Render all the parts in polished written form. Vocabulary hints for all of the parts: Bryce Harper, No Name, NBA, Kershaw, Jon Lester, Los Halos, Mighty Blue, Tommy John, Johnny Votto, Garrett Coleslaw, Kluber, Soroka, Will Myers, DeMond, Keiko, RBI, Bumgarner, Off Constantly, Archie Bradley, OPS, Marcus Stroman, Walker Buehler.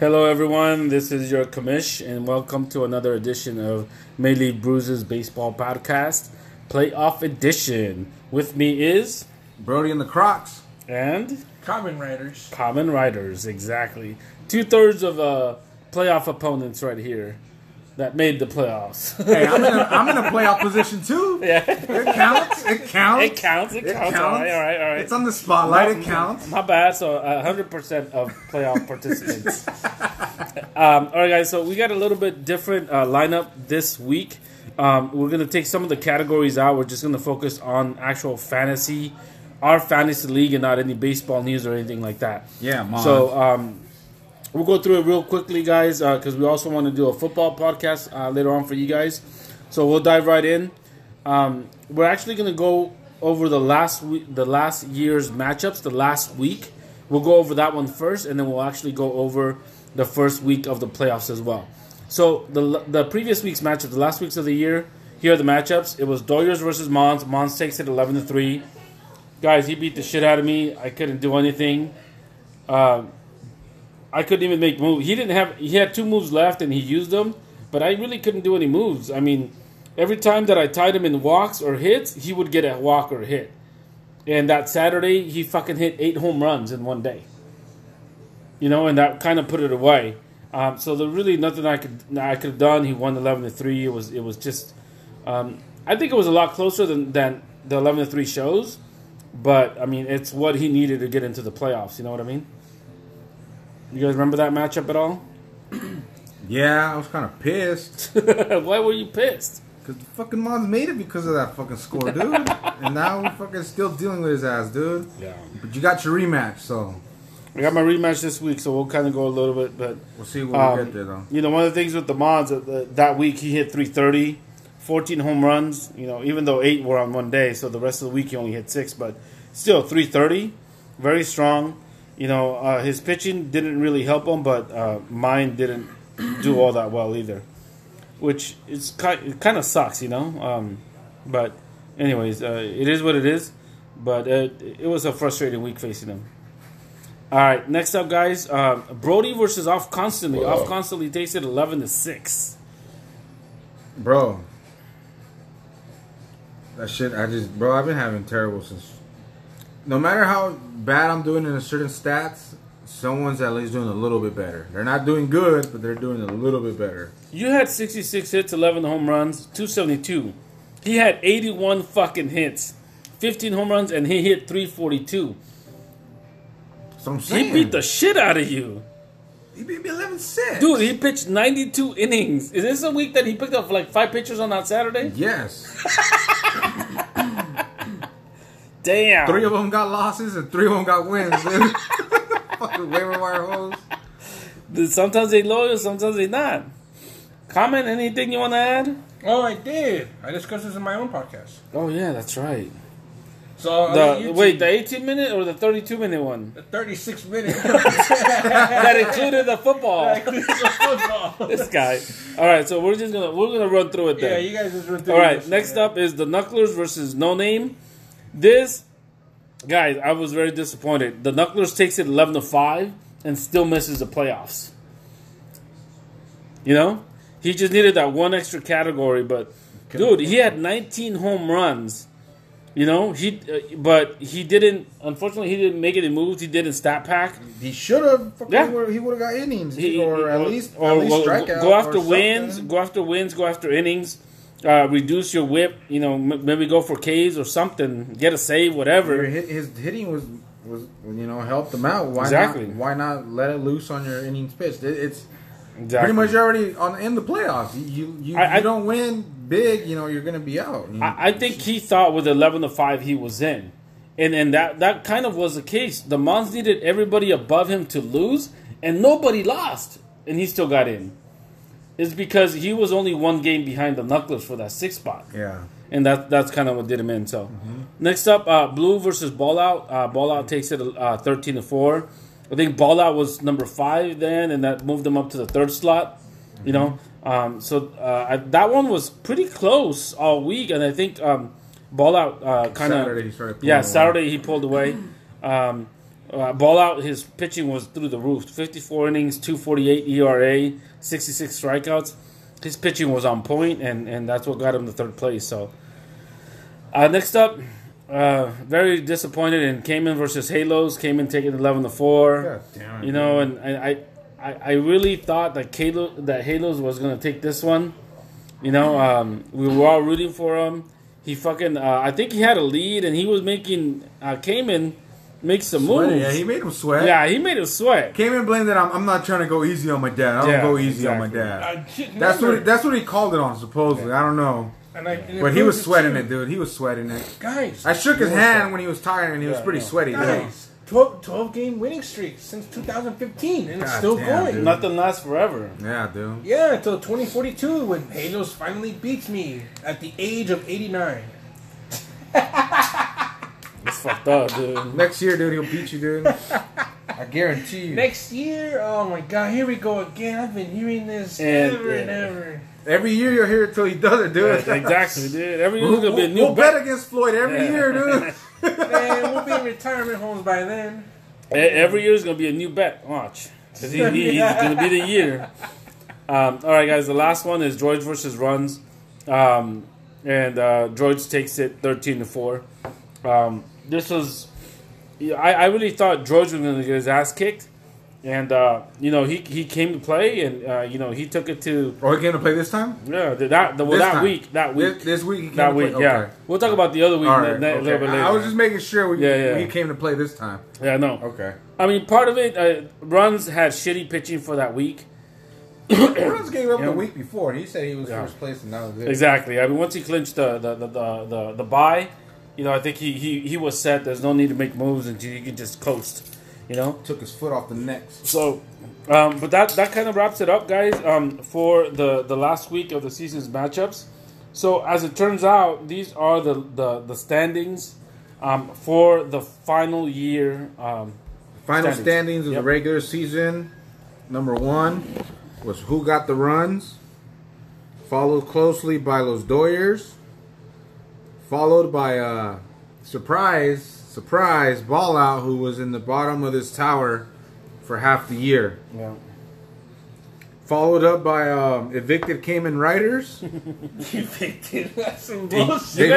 Hello everyone, this is your commish and welcome to another edition of Maylead Bruises Baseball Podcast, Playoff Edition. With me is Brody and the Crocs and Common Riders. Common Riders, exactly. 2/3 of playoff opponents right here that made the playoffs. Hey, I'm in a playoff position too. Yeah. It counts. All right. It's on the spotlight. It counts. My bad. So 100% of playoff participants. All right, guys. So we got a little bit different lineup this week. We're gonna take some of the categories out. We're just gonna focus on actual fantasy, our fantasy league, and not any baseball news or anything like that. Yeah, Mom. So we'll go through it real quickly, guys, because we also want to do a football podcast later on for you guys. So we'll dive right in. We're actually going to go over the last year's matchups, the last week. We'll go over that one first, and then we'll actually go over the first week of the playoffs as well. So the previous week's matchup, the last weeks of the year, here are the matchups. It was Doyers versus Mons. Mons takes it 11-3. Guys, he beat the shit out of me. I couldn't do anything. I couldn't even make moves. He had two moves left, and he used them, but I really couldn't do any moves. I mean, every time that I tied him in walks or hits, he would get a walk or a hit. And that Saturday, he fucking hit 8 home runs in one day. You know, and that kind of put it away. So there really nothing I could have done. He won 11-3. It was just, I think it was a lot closer than the 11-3 shows. But I mean, it's what he needed to get into the playoffs. You know what I mean? You guys remember that matchup at all? Yeah, I was kind of pissed. Why were you pissed? Because the fucking Mons made it because of that fucking score, dude. And now we're fucking still dealing with his ass, dude. Yeah. But you got your rematch, so. I got my rematch this week, so we'll kind of go a little bit. But we'll see when we get there, though. You know, one of the things with the Mons, that week he hit 330, 14 home runs. You know, even though 8 were on one day, so the rest of the week he only hit 6. But still, 330, very strong. You know, his pitching didn't really help him, but mine didn't do all that well either, which it kind of sucks, you know. But anyways, it is what it is, but it was a frustrating week facing him. All right, next up, guys, Brody versus Off Constantly. Whoa. Off Constantly takes it 11-6. Bro, that shit, I've been having terrible since. No matter how bad I'm doing in a certain stats, someone's at least doing a little bit better. They're not doing good, but they're doing a little bit better. You had 66 hits, 11 home runs, 272. He had 81 fucking hits, 15 home runs, and he hit 342. So I'm saying. He beat the shit out of you. He beat me 11-6. Dude, he pitched 92 innings. Is this a week that he picked up like 5 pitchers on that Saturday? Yes. Damn. 3 of them got losses and 3 of them got wins. Fucking waiver wire hoes. Dude, sometimes they loyal, sometimes they not. Comment, anything you want to add? Oh, I did. I discussed this in my own podcast. Oh, yeah, that's right. So the 18-minute or the 32-minute one? The 36-minute. That included the football. That included the football. This guy. All right, so we're just gonna run through it then. Yeah, you guys just run through it. All right, next up is the Knucklers versus No Name. This, guys, I was very disappointed. The Knucklers takes it 11-5 and still misses the playoffs. You know? He just needed that one extra category, but, dude, he had 19 home runs. You know? He didn't make any moves. He didn't stat pack. He should have. He would have got innings. Or at least strikeouts. Go after wins. Go after innings. Reduce your whip, you know, maybe go for Ks or something, get a save, whatever. His hitting was you know, helped him out. Why not let it loose on your innings pitch? It's exactly. Pretty much already in the playoffs. You don't win big, you know, you're going to be out. I think he thought with 11-5 he was in. And that kind of was the case. The Mons needed everybody above him to lose, and nobody lost, and he still got in. It's because he was only one game behind the Knucklers for that 6th spot. Yeah. And that's kind of what did him in. So, Next up, Blue versus Ballout. Ballout takes it 13-4. I think Ballout was number 5 then, and that moved him up to the 3rd slot. Mm-hmm. You know? That one was pretty close all week, and I think Ballout kind of... Saturday he started pulling away. Saturday he pulled away. Ballout, his pitching was through the roof. 54 innings, 2.48 ERA, 66 strikeouts. His pitching was on point, and that's what got him to third place. So, next up, very disappointed in Cayman versus Halos. Cayman taking 11-4. Damn it, and I really thought that Halos was gonna take this one. You know, we were all rooting for him. He fucking, I think he had a lead, and he was making Cayman make some moves. Yeah, he made him sweat. Cayman blamed it on, I'm not trying to go easy on my dad. I don't go easy on my dad. That's what he called it on, supposedly. Yeah. I don't know. But he was sweating it, dude. He was sweating it. Guys. I shook his hand when he was tired, and he was pretty sweaty. Guys. 12-game winning streak since 2015, and it's still going. Dude. Nothing lasts forever. Yeah, dude. Yeah, until 2042 when Halos finally beats me at the age of 89. That's fucked up, dude. Next year, dude, he'll beat you, dude. I guarantee you. Next year? Oh, my God. Here we go again. I've been hearing this ever and ever. Every year you'll hear it till he does it, dude. Yeah, exactly, dude. Every year there'll be a new bet against Floyd every year, dude. Man, we'll be in retirement homes by then. Every year is going to be a new bet. Watch. Because he's going to be the year. All right, guys. The last one is Droids versus Runs. Droids takes it 13-4. This was... I really thought Droids was going to get his ass kicked. And, you know, he came to play, and, you know, he took it to... Oh, he came to play this time? Yeah, that week. This week he came to play? Okay. We'll talk about the other week a little bit later. I was just making sure he came to play this time. Yeah, no. Okay. I mean, part of it, Runs had shitty pitching for that week. Runs gave up the week before, and he said he was first place, and that was it. Exactly. I mean, once he clinched the bye, you know, I think he was set. There's no need to make moves until you can just coast. You know, took his foot off the neck. So, but that kind of wraps it up, guys. For the last week of the season's matchups. So, as it turns out, these are the standings for the final year. Final standings of the regular season. Number one was who got the runs, followed closely by Los Doyers, followed by surprise, Ballout, who was in the bottom of this tower for half the year. Yeah. Followed up by evicted Common Riders. Evicted? That's some bullshit. You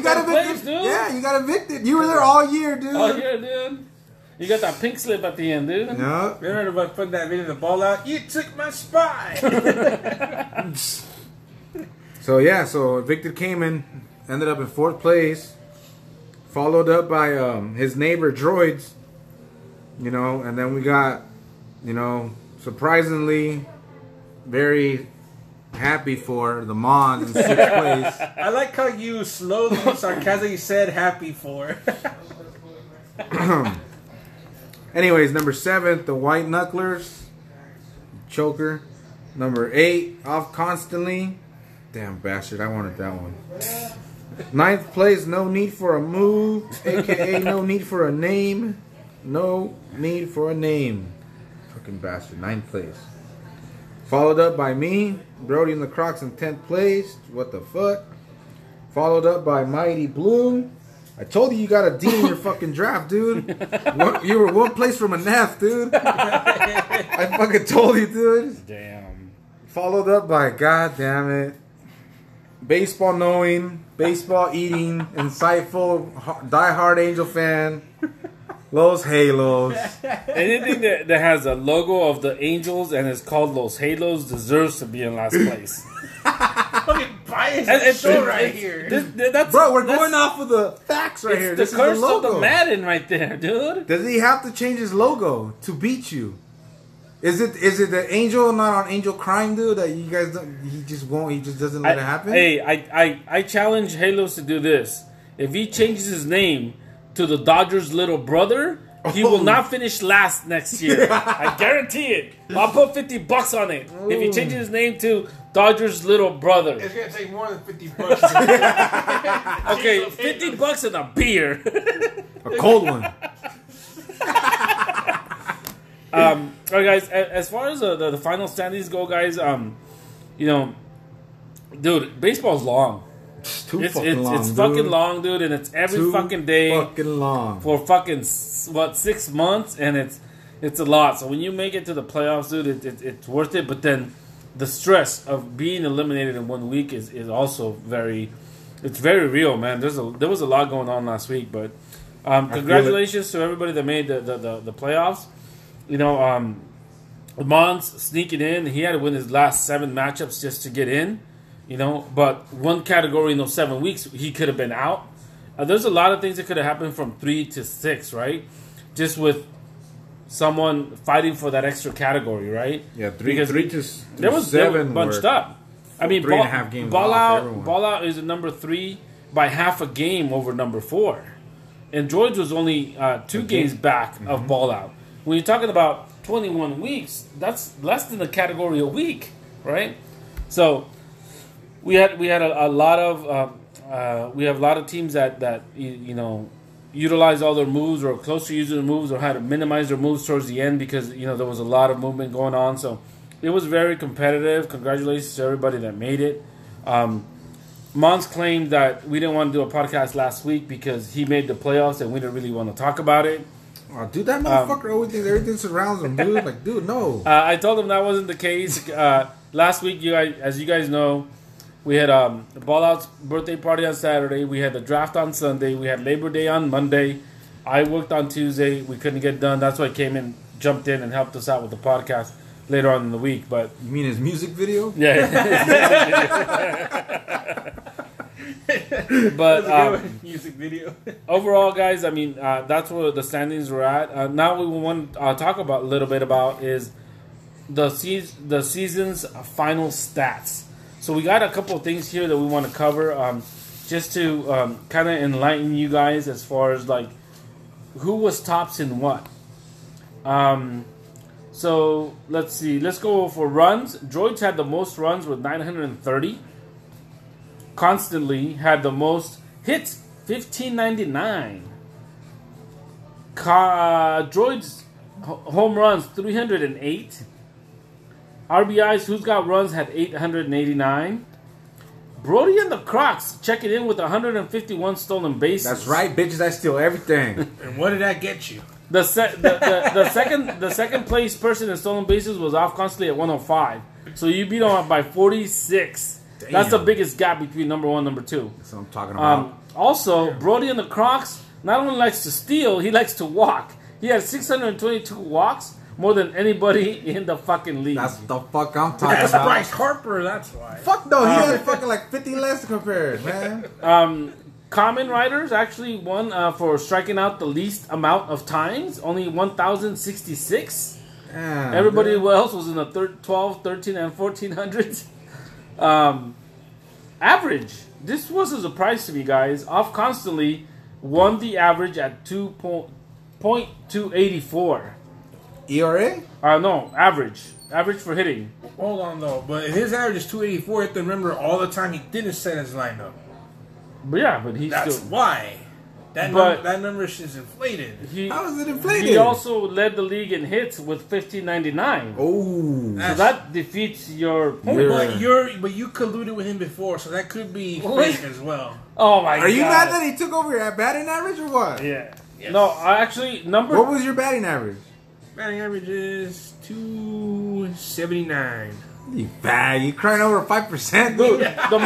got evicted, dude. Yeah, you got evicted. You were there all year, dude. You got that pink slip at the end, dude. No. Remember when I put that video in the Ballout? You took my spot. So evicted Common ended up in fourth place. Followed up by his neighbor, Droids, you know, and then we got, you know, surprisingly very happy for the Mons in sixth place. I like how you slowly sarcastically said happy for. Anyways, number 7, the White Knucklers, choker. Number 8, Off Constantly. Damn bastard, I wanted that one. 9th place, No Need for a Move, a.k.a. No Need for a Name. No Need for a Name. Fucking bastard. 9th place. Followed up by me, Brody and the Crocs in 10th place. What the fuck? Followed up by Mighty Blue. I told you got a D in your fucking draft, dude. You were one place from an F, dude. I fucking told you, dude. Damn. Followed up by, God damn it, baseball knowing, baseball eating, insightful, diehard Angel fan, Los Halos. Anything that has a logo of the Angels and is called Los Halos deserves to be in last place. Fucking biased show right here. We're going off of the facts right here. This is the logo of the Madden right there, dude. Does he have to change his logo to beat you? Is it the Angel not on Angel crime, dude? That you guys don't. He just doesn't let it happen. Hey, I challenge Halos to do this. If he changes his name to the Dodgers' little brother, he will not finish last next year. I guarantee it. I'll put $50 on it. Ooh. If he changes his name to Dodgers' little brother, it's gonna take more than $50. Okay, $50 and a beer, a cold one. All right, guys. As far as the final standings go, guys, you know, dude, baseball's long. It's too fucking long. It's fucking long, dude, and it's every fucking day. Fucking long for fucking what 6 months, and it's a lot. So when you make it to the playoffs, dude, it's worth it. But then the stress of being eliminated in 1 week is also very. It's very real, man. There was a lot going on last week, but congratulations to everybody that made the playoffs. You know, Mons sneaking in. He had to win his last 7 matchups just to get in. You know, but one category in those 7 weeks, he could have been out. There's a lot of things that could have happened from 3 to 6, right? Just with someone fighting for that extra category, right? Yeah, three to there was, seven. They were bunched up. I mean, Ballout is number 3 by half a game over number 4. And George was only 2 games back of Ballout. When you're talking about 21 weeks, that's less than a category a week, right? So we have a lot of teams that utilize all their moves or close to using their moves or had to minimize their moves towards the end because there was a lot of movement going on. So it was very competitive. Congratulations to everybody that made it. Mons claimed that we didn't want to do a podcast last week because he made the playoffs and we didn't really want to talk about it. Oh, dude, that motherfucker always thinks everything surrounds him, dude. Like, dude, no. I told him that wasn't the case. Last week, as you guys know, we had the Ballout's birthday party on Saturday. We had the draft on Sunday. We had Labor Day on Monday. I worked on Tuesday. We couldn't get done. That's why I jumped in, and helped us out with the podcast later on in the week. But you mean his music video? Yeah. But music video. Overall, guys, I mean, that's where the standings were at. Now we want to talk about a little bit about the season's final stats. So we got a couple of things here that we want to cover, just to kind of enlighten you guys as far as like who was tops in what. So let's see. Let's go for runs. Droids had the most runs with 930. Constantly had the most hits, 1599. Droids home runs 308. RBIs, who's got runs, had 889. Brody and the Crocs checking in with 151 stolen bases. That's right, bitches. I steal everything. And what did that get you? The second place person in stolen bases was Off Constantly at 105. So you beat him by 46. Damn. That's the biggest gap between number 1 and number 2. That's what I'm talking about. Also, Brody and the Crocs not only likes to steal, he likes to walk. He had 622 walks, more than anybody in the fucking league. That's the fuck I'm talking about. That's Bryce Harper, that's why. Fuck though, he had fucking like 50 less compared, man. Common Riders actually won for striking out the least amount of times, only 1,066. Damn, everybody else was in the 12, 13, and 1,400s. Average. This was a surprise to me, guys. Off Constantly won the average at 2.284. ERA? No, average. Average for hitting. Hold on, though. But his average is 284. You have to remember all the time he didn't set his lineup. But yeah, but he's that's still... why. That number is inflated. How is it inflated? He also led the league in hits with 1599. Oh. So that defeats your point. Yeah. But you colluded with him before, so that could be fake as well. Oh, my God. Are you mad that he took over your batting average or what? Yeah. Yes. No, what was your batting average? Batting average is 279. You bad. You crying over 5%? Dude, the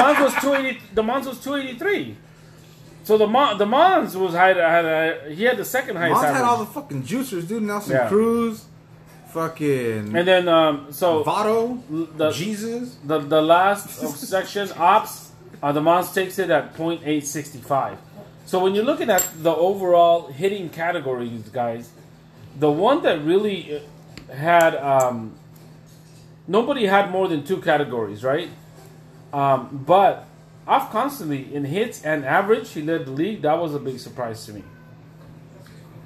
Mons was 283. So the Mons was high, he had the second highest average. Mons had all the fucking juicers, dude. Nelson Cruz, fucking... And then, Votto, Jesus. The last section, Ops, the Mons takes it at .865. So when you're looking at the overall hitting categories, guys, the one that really had... nobody had more than 2 categories, right? But Off Constantly in hits and average, he led the league. That was a big surprise to me.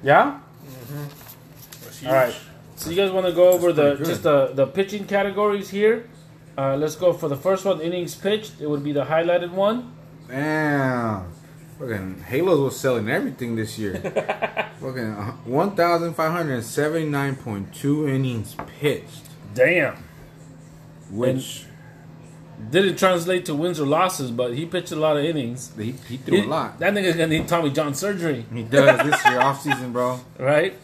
Yeah? Mm-hmm. All right. So you guys want to go over the pitching categories here? Let's go for the first one, innings pitched. It would be the highlighted one. Damn. Fucking Halos was selling everything this year. Fucking 1,579.2 innings pitched. Damn. Which Didn't translate to wins or losses, but he pitched a lot of innings. He threw a lot. That nigga's going to need Tommy John surgery. He does. This is your offseason, bro. Right?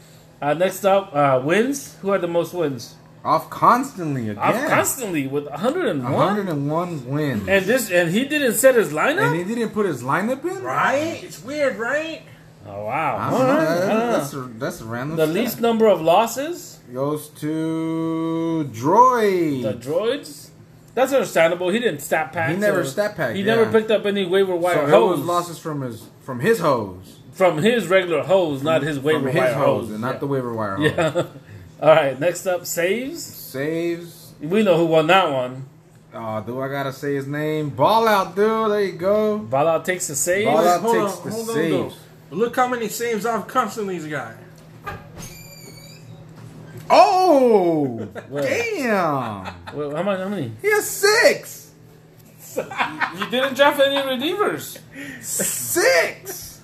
Next up, wins. Who had the most wins? Off Constantly again. Off Constantly with 101. 101 wins. And he didn't set his lineup? And he didn't put his lineup in? Right? It's weird, right? Oh, wow. That's a random The step. Least number of losses? Goes to Droids. The Droids? That's understandable. He didn't stat pack. He never stat packed. He never picked up any waiver wire hose. So it was losses from his hose. From his regular hose, not his waiver wire hose. And not the waiver wire hose. Yeah. All right. Next up, saves. Saves. We know who won that one. Oh, do I got to say his name? Ballout, dude. There you go. Ballout takes the saves. Ballout takes the saves. Look how many saves I've constantly got. Oh, damn. Wait, how many? He has 6. You didn't draft any relievers. 6.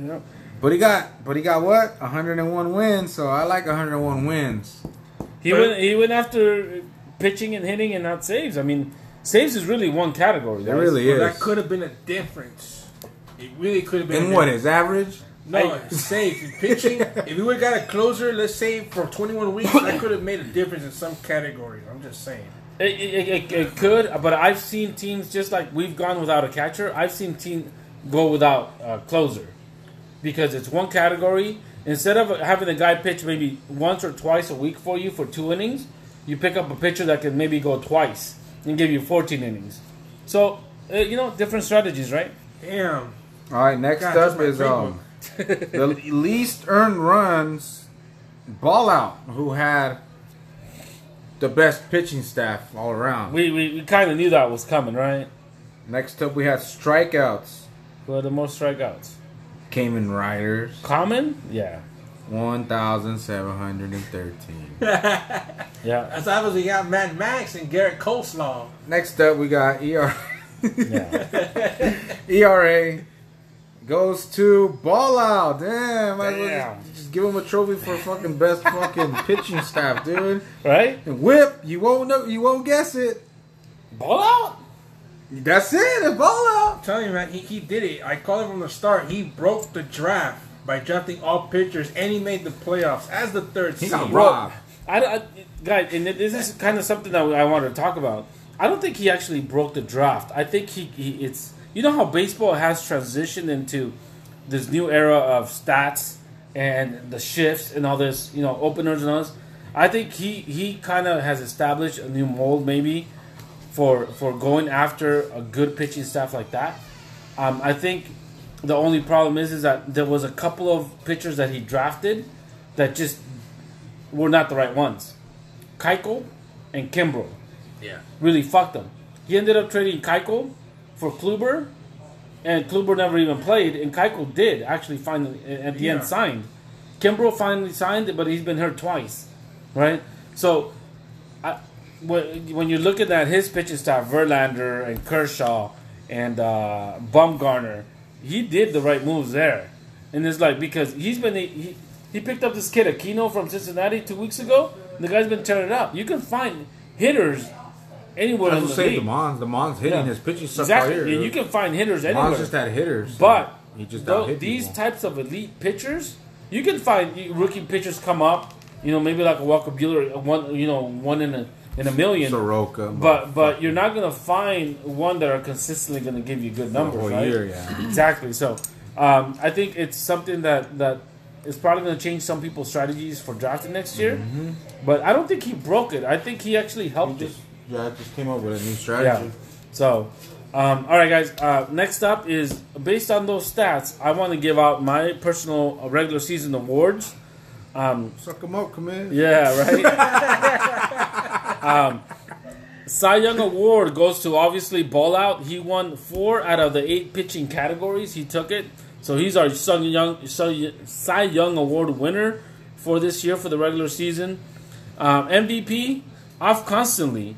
Yeah. But he got what? 101 wins, so I like 101 wins. He went after pitching and hitting and not saves. I mean, saves is really one category. That really is. That could have been a difference. It really could have been. And what is average? No, save. Pitching, if we would have got a closer, let's say, for 21 weeks, that could have made a difference in some categories. I'm just saying. It could, but I've seen teams, just like we've gone without a catcher, I've seen teams go without a closer because it's one category. Instead of having a guy pitch maybe once or twice a week for you for 2 innings, you pick up a pitcher that can maybe go twice and give you 14 innings. So, different strategies, right? Damn. All right, next up is... The least earned runs, Ballout, who had the best pitching staff all around. We kind of knew that was coming, right? Next up, we had strikeouts. Who had the most strikeouts? Common Riders. Common? Yeah. 1,713. Yeah. As I was, we got Mad Max and Garrett Coleslaw. Next up, we got ERA. Yeah. ERA. Goes to Ballout. Damn. Might as well just give him a trophy for fucking best fucking pitching staff, dude. Right? And whip. You won't know. You won't guess it. Ballout? That's it. It's Ballout. I'm telling you, man. He did it. I called it from the start. He broke the draft by drafting all pitchers, and he made the playoffs as the third seed. He got robbed. Guys, and this is kind of something that I wanted to talk about. I don't think he actually broke the draft. I think it's... You know how baseball has transitioned into this new era of stats and the shifts and all this, openers and all this? I think he kind of has established a new mold maybe for going after a good pitching staff like that. I think the only problem is that there was a couple of pitchers that he drafted that just were not the right ones. Keiko and Kimbrel. Yeah. Really fucked them. He ended up trading Keiko for Kluber, and Kluber never even played, and Keiko did actually finally at the end signed. Kimbrel finally signed, but he's been hurt twice, right? So, when you look at that, his pitching staff, Verlander and Kershaw and Bumgarner, he did the right moves there, and it's like because he picked up this kid Aquino from Cincinnati 2 weeks ago. The guy's been tearing it up. You can find hitters anywhere in the league. DeMond. DeMond's hitting his pitching stuff right here. Yeah, you can find hitters anywhere. DeMond's just had hitters. But he just hit these people. Types of elite pitchers, you can find rookie pitchers come up. Maybe like a Walker Buehler, one in a million. Soroka. But you're not gonna find one that are consistently gonna give you good numbers. Whole year, yeah. Exactly. So, I think it's something that is probably going to change some people's strategies for drafting next year. Mm-hmm. But I don't think he broke it. I think he actually helped it. Yeah, I just came up with a new strategy. Yeah. So, all right, guys. Next up is, based on those stats, I want to give out my personal regular season awards. Suck them up, come in. Yeah, right? Cy Young Award goes to, obviously, Ballout. He won 4 out of the 8 pitching categories. He took it. So he's our Cy Young Award winner for this year for the regular season. MVP, Off Constantly.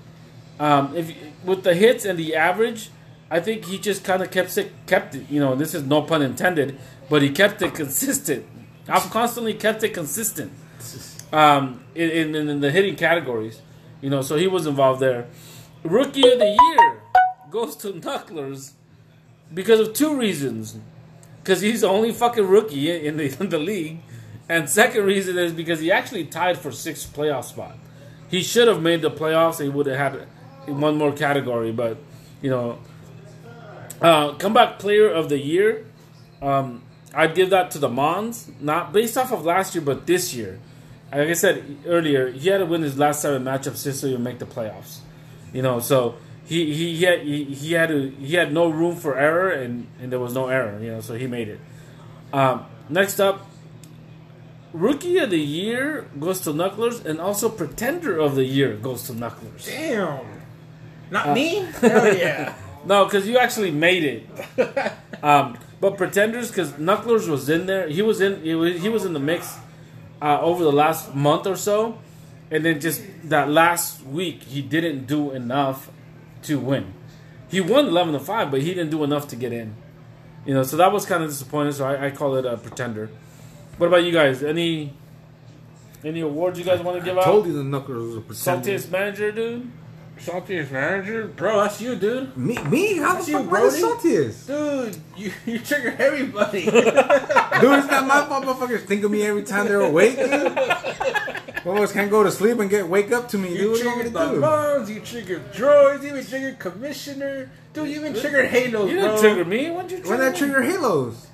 With the hits and the average, I think he just kind of kept it. This is no pun intended, but he kept it consistent. I've constantly kept it consistent in the hitting categories. So he was involved there. Rookie of the Year goes to Knucklers because of two reasons. Because he's the only fucking rookie in the league. And second reason is because he actually tied for sixth playoff spot. He should have made the playoffs. He would have had one more category. But, you know, comeback player of the year, I'd give that to the Mons. Not based off of last year, but this year. Like I said earlier, he had to win his last seven matchups just so he would make the playoffs. You know, so he had no room for error, and there was no error. You know, so he made it. Next up, Rookie of the Year goes to Knucklers, and also Pretender of the Year goes to Knucklers. Damn, not me. Hell yeah. No, because you actually made it. But Pretenders, because Knucklers was in there. He was in the mix over the last month or so. And then just that last week, he didn't do enough to win. He won 11-5, but he didn't do enough to get in. You know, so that was kind of disappointing. So I call it a pretender. What about you guys? Any awards you guys want to give out? I told you the Knuckles was a pretender. Saltiest manager, dude. Saltiest manager, bro. That's you, dude. Me? How the fuck was saltiest? Dude, you trigger everybody. Dude, it's not my fault. Motherfuckers think of me every time they're awake, dude. Boys can't go to sleep and wake up to me, dude. You triggered the Mons, you triggered droids, you even triggered Commissioner. Dude, you even triggered Halos, bro. You didn't trigger me. Why'd you trigger me? When I trigger Halos?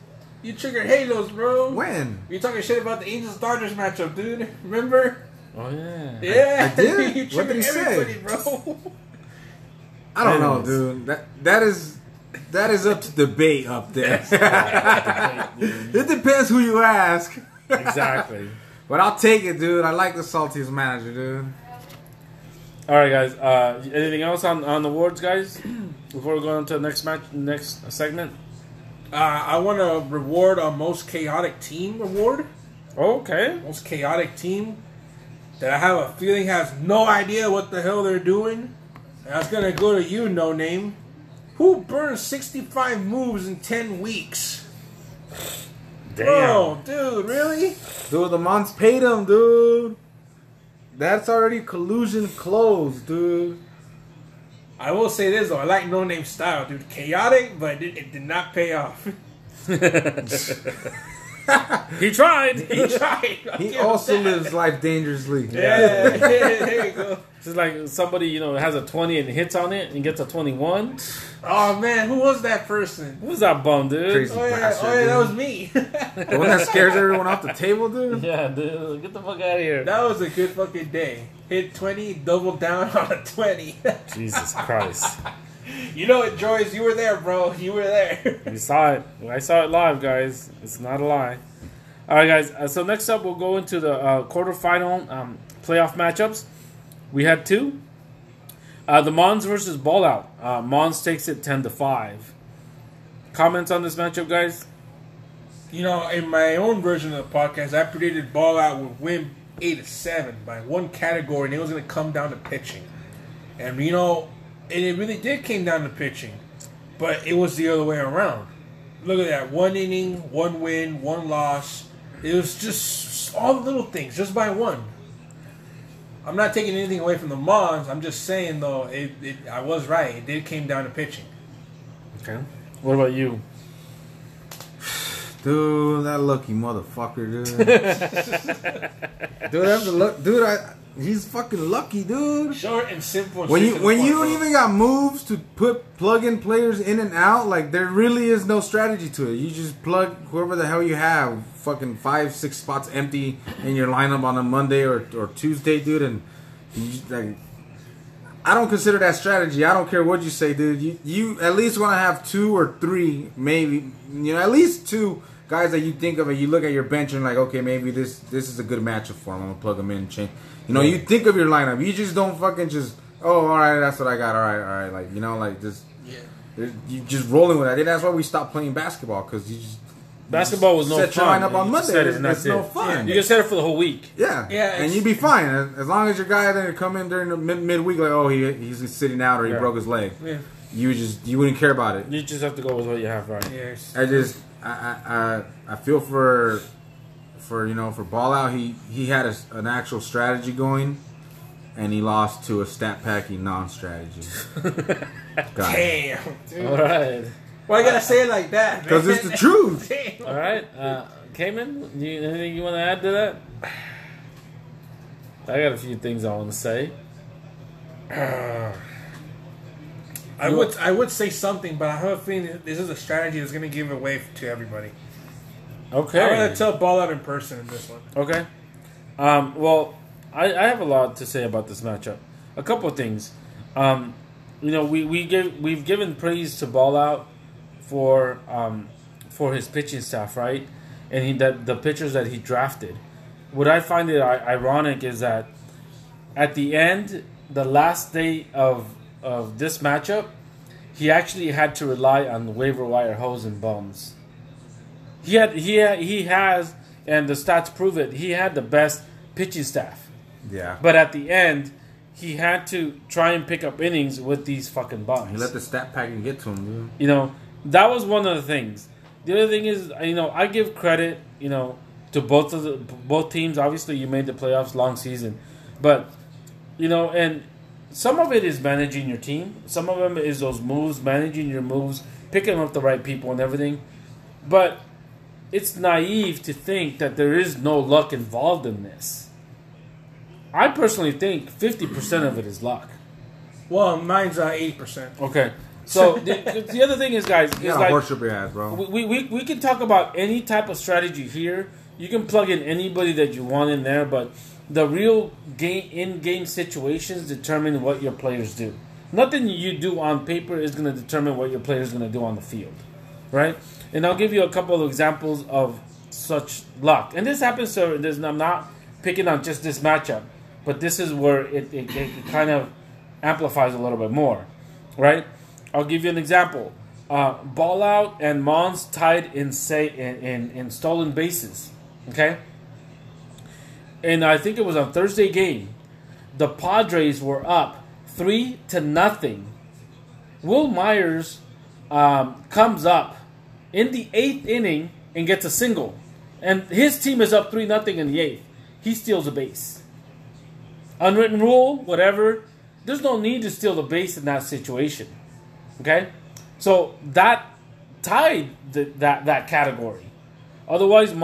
You triggered Halos, bro. When? You talking shit about the Angels-Dodgers matchup, dude. Remember? Oh, yeah. Yeah. I did? You triggered everybody, bro. I don't know, dude. That is up to debate up there. It depends who you ask. Exactly. But I'll take it, dude. I like the saltiest manager, dude. All right, guys. Anything else on the awards, guys? Before we go on to the next match, next segment. I want to reward a most chaotic team award. Okay. Most chaotic team that I have a feeling has no idea what the hell they're doing. And that's gonna go to you, No Name, who burned 65 moves in 10 weeks. Damn. Bro, dude, really? Dude, the Mons paid him, dude. That's already collusion closed, dude. I will say this, though. I like No Name style, dude. Chaotic, but it did not pay off. He tried. He tried. He also lives life dangerously. Yeah. There you go. It's like somebody, you know, has a 20 and hits on it and gets a 21. Oh, man. Who was that person? Who was that bum, dude? Crazy bastard, dude. That was me. The one that scares everyone off the table, dude? Yeah, dude. Get the fuck out of here. That was a good fucking day. Hit 20, double down on a 20. Jesus Christ. You know it, Joyce. You were there, bro. You were there. You saw it. I saw it live, guys. It's not a lie. All right, guys. So next up, we'll go into the quarterfinal playoff matchups. We had two. The Mons versus Ballout. Mons takes it 10-5. Comments on this matchup, guys? You know, in my own version of the podcast, I predicted Ballout would win 8-7 by one category, and it was going to come down to pitching. And, you know... And it really did came down to pitching. But it was the other way around. Look at that. One inning, one win, one loss. It was just all the little things, just by one. I'm not taking anything away from the Mons. I'm just saying, though, I was right. It did came down to pitching. Okay. What about you? Dude, that lucky motherfucker, dude. Dude, that's the luck. Dude, he's fucking lucky, dude. Short and simple. And when you don't even got moves to plug in players in and out, like there really is no strategy to it. You just plug whoever the hell you have, fucking 5-6 spots empty in your lineup on a Monday or Tuesday, dude. And you, like, I don't consider that strategy. I don't care what you say, dude. You at least want to have two or three, maybe, you know, at least two guys that you think of and you look at your bench and like, okay, maybe this is a good matchup for him. I'm gonna plug him in and change. You know, you think of your lineup. You just don't fucking just, oh, all right, that's what I got. All right. Like, you know, like just, yeah. You just rolling with that. And that's why we stopped playing basketball, because basketball was no fun. Set your lineup on Monday. It's no fun. You can set it for the whole week. Yeah. And you'd be fine. As long as your guy didn't come in during the midweek, like, oh, he's sitting out or he broke his leg. Yeah. You wouldn't care about it. You just have to go with what you have, right? Yes. I feel for Ballout, he had an actual strategy going. And he lost to a stat packing non-strategy. Damn, dude. All right. Why you gotta say it like that? Because it's the truth. All right. Cayman, anything you want to add to that? I got a few things I want to say. I would say something, but I have a feeling that this is a strategy that's going to give away to everybody. Okay. I'm going to tell Ballout in person in this one. Okay. Well, I have a lot to say about this matchup. A couple of things. We've given praise to Ballout for his pitching staff, right? And the pitchers that he drafted. What I find it ironic is that at the end, the last day of this matchup, he actually had to rely on waiver wire hoes and bums. He has, and the stats prove it, he had the best pitching staff. Yeah. But at the end, he had to try and pick up innings with these fucking bums. He let the stat packing get to him, dude. That was one of the things. The other thing is, I give credit, to both teams. Obviously, you made the playoffs, long season. But, and some of it is managing your team. Some of them is those moves, managing your moves, picking up the right people and everything. But it's naive to think that there is no luck involved in this. I personally think 50% of it is luck. Well, mine's 80%. Okay. So the other thing is, guys, you gotta worship your ass, bro. We can talk about any type of strategy here. You can plug in anybody that you want in there, but the real game in-game situations determine what your players do. Nothing you do on paper is going to determine what your players going to do on the field, right? And I'll give you a couple of examples of such luck. And this happens, so I'm not picking on just this matchup, but this is where it kind of amplifies a little bit more, right? I'll give you an example. Ballout and Mons tied in stolen bases, okay? And I think it was on Thursday game. The Padres were up 3-0. Will Myers comes up in the 8th inning and gets a single. And his team is up 3-0 in the 8th. He steals a base. Unwritten rule, whatever. There's no need to steal the base in that situation. Okay? So that tied that category. Otherwise, the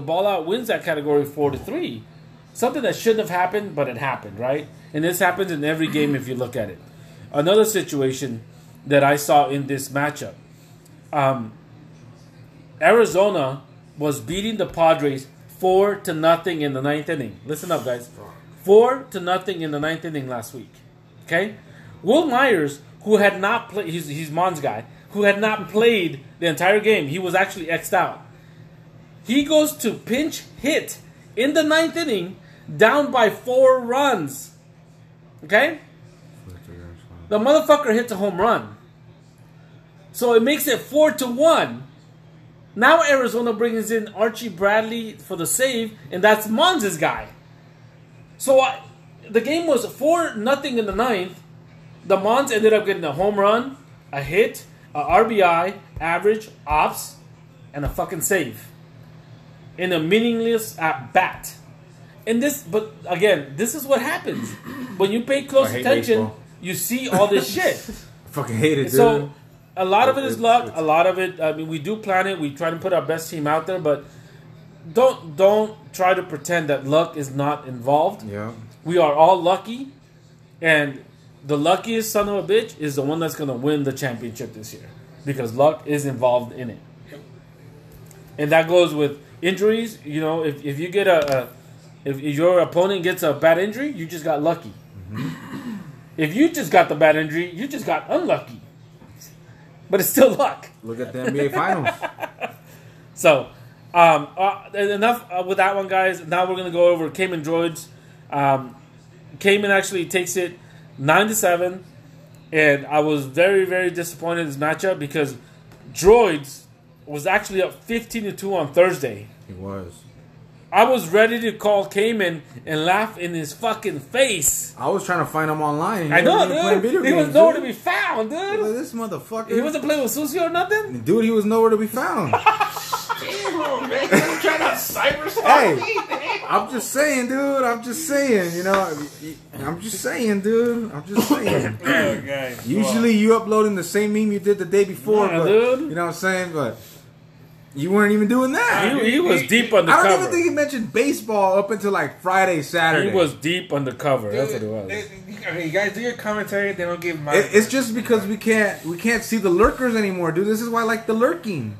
Ballout wins that category 4-3. Something that shouldn't have happened, but it happened, right? And this happens in every game if you look at it. Another situation that I saw in this matchup. Arizona was beating the Padres 4-0 in the 9th inning. Listen up, guys. 4-0 in the 9th inning last week. Okay? Will Myers, who had not played, he's Mons guy, who had not played the entire game. He was actually X'd out. He goes to pinch hit in the 9th inning, down by 4 runs. Okay? The motherfucker hits a home run. So it makes it 4-1. Now Arizona brings in Archie Bradley for the save, and that's Mons' guy. So the game was 4-0 in the 9th. The Mons ended up getting a home run, a hit, a RBI, average, ops, and a fucking save. In a meaningless at-bat. But again, this is what happens. When you pay close attention, baseball. You see all this shit. I fucking hate it, dude. So, a lot of it is luck. A lot of it, we do plan it. We try to put our best team out there, but don't try to pretend that luck is not involved. Yeah. We are all lucky, and the luckiest son of a bitch is the one that's going to win the championship this year because luck is involved in it. And that goes with injuries. If you get if your opponent gets a bad injury, you just got lucky. Mm-hmm. If you just got the bad injury, you just got unlucky. But it's still luck. Look at the NBA Finals. So, enough with that one, guys. Now we're going to go over Cayman Droids. Cayman actually takes it 9-7. And I was very, very disappointed in this matchup because Droids was actually up 15-2 on Thursday. He was. I was ready to call Cayman and laugh in his fucking face. I was trying to find him online. I know, dude. He was nowhere to be found, dude. Look at this motherfucker. He wasn't playing with Susie or nothing? Dude, he was nowhere to be found. Damn, man. I'm trying to cyberstalking? Hey, I'm just saying, dude. I'm just saying, dude. Okay, usually you uploading the same meme you did the day before, but, dude. You know what I'm saying? But you weren't even doing that. He was deep undercover. I don't even think he mentioned baseball up until like Friday, Saturday. He was deep undercover. Dude, that's what it was. I mean, you guys do your commentary. They don't give my. It's just because we can't see the lurkers anymore, dude. This is why I like the lurking.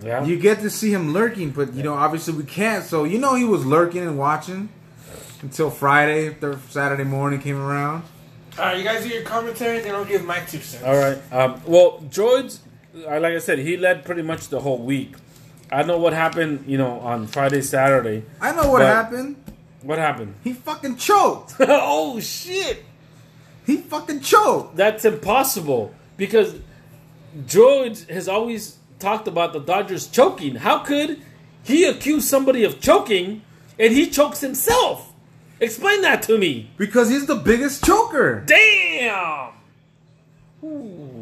Yeah. You get to see him lurking, but you know, obviously we can't. So you know, he was lurking and watching until Friday, Saturday morning came around. All right, you guys do your commentary. They don't give my 2 cents. All right. Well, George. Like I said, he led pretty much the whole week. I know what happened, you know, on Friday, Saturday. I know what happened. What happened? He fucking choked. Oh, shit. He fucking choked. That's impossible. Because George has always talked about the Dodgers choking. How could he accuse somebody of choking and he chokes himself? Explain that to me. Because he's the biggest choker. Damn. Ooh.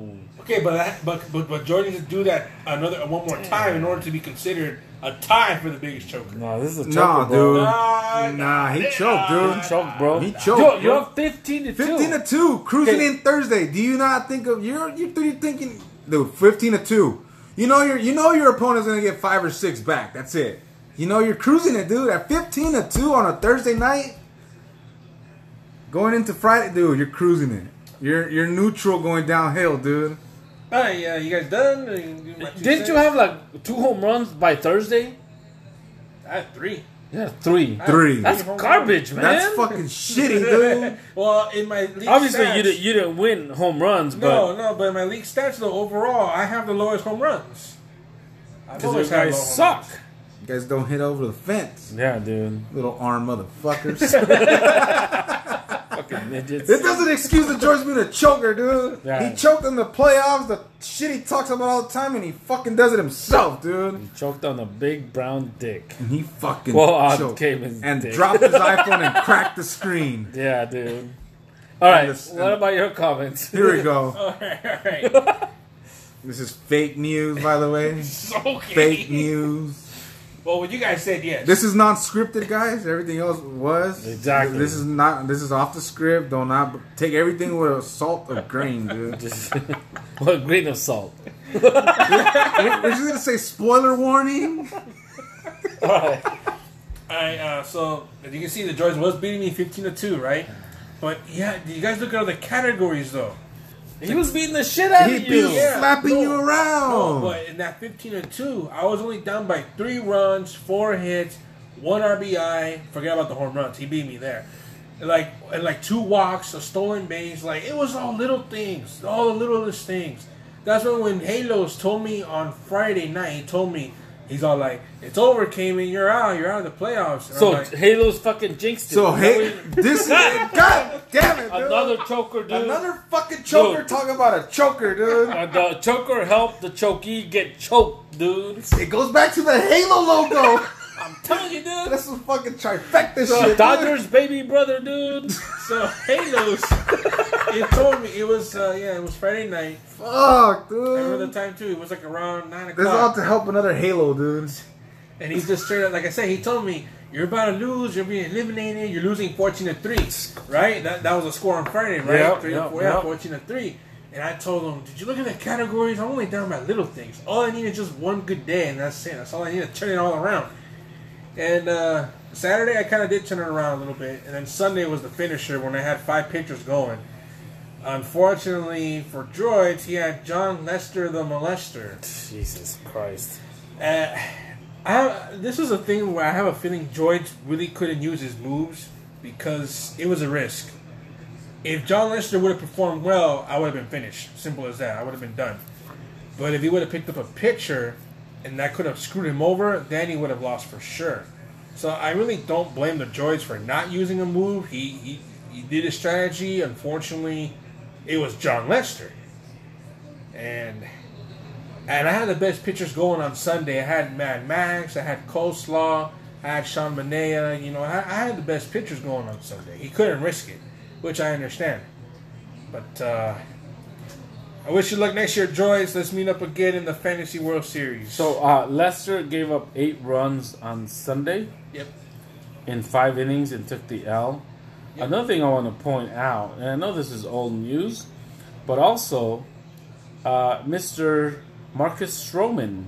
Okay, but Jordan needs to do that one more time in order to be considered a tie for the biggest choker. No, this is a choker, bro. Dude. Nah, he choked, dude. He choked, bro. He choked. You're 15-2. 15-2, cruising in Thursday. Do you not think of you're thinking, dude? 15-2. You know your opponent's gonna get 5 or 6 back. That's it. You know you're cruising it, dude. At 15-2 on a Thursday night, going into Friday, dude. You're cruising it. You're neutral going downhill, dude. All right, yeah, you guys done? Didn't you have like 2 home runs by Thursday? I had 3. Yeah, 3. Three. That's garbage, man. That's fucking shitty, dude. Well, in my league stats, you didn't win home runs, but... No, but in my league stats, though, overall, I have the lowest home runs. Because you guys suck. Runs. You guys don't hit over the fence. Yeah, dude. Little arm motherfuckers. Midgets. It doesn't excuse the George being a choker, dude. Yeah. He choked in the playoffs, the shit he talks about all the time, and he fucking does it himself, dude. He choked on a big brown dick. And he fucking choked. And dick. Dropped his iPhone and cracked the screen. Yeah, dude. All right, what about your comments? Here we go. All right. This is fake news, by the way. Okay. Fake news. Well, what you guys said, yes. This is non-scripted, guys. Everything else was. Exactly. This is off the script. Do not take everything with a salt of grain, dude. Well, a grain of salt. We're just going to say spoiler warning. All right. So, as you can see, the George was beating me 15-2, right? But, yeah, you guys look at all the categories, though. He was beating the shit out of you. Slapping you around. No, but in that 15-2, I was only down by 3 runs, 4 hits, 1 RBI. Forget about the home runs. He beat me there. And like 2 walks, a stolen base. Like, it was all little things. All the littlest things. That's when Halos told me on Friday night, he told me, he's all like, it's over, Cayman. You're out of the playoffs. And so like, Halo's fucking jinxed it. So this is God damn it, dude. Another choker, dude. Another fucking choker. Dude. Talking about a choker, dude. The choker helped the chokee get choked, dude. It goes back to the Halo logo. I'm telling you, dude. That's some fucking trifecta shit. Dodgers, dude. Baby brother, dude. So Halos, it told me it was Friday night. Fuck, dude. I remember the time too. It was like around 9 o'clock. This is all to help another Halo, dude. And he's just straight up, like I said, he told me you're about to lose. You're being eliminated. You're losing 14-3, right? That was a score on Friday, right? Yep, 14-3. And I told him, did you look at the categories? I'm only down by little things. All I need is just one good day, and that's it. That's all I need to turn it all around. And Saturday, I kind of did turn it around a little bit. And then Sunday was the finisher when I had 5 pitchers going. Unfortunately for Droids, he had Jon Lester the Molester. Jesus Christ. This is a thing where I have a feeling Droids really couldn't use his moves because it was a risk. If Jon Lester would have performed well, I would have been finished. Simple as that. I would have been done. But if he would have picked up a pitcher... and that could have screwed him over, then he would have lost for sure. So I really don't blame the Droids for not using a move. He did his strategy. Unfortunately, it was Jon Lester. And I had the best pitchers going on Sunday. I had Mad Max. I had Coleslaw. I had Sean Manaea. You know, I had the best pitchers going on Sunday. He couldn't risk it, which I understand. But I wish you luck next year, Joyce. Let's meet up again in the Fantasy World Series. So, Lester gave up 8 runs on Sunday. Yep. In 5 innings and took the L. Yep. Another thing I want to point out, and I know this is old news, but also Mr. Marcus Stroman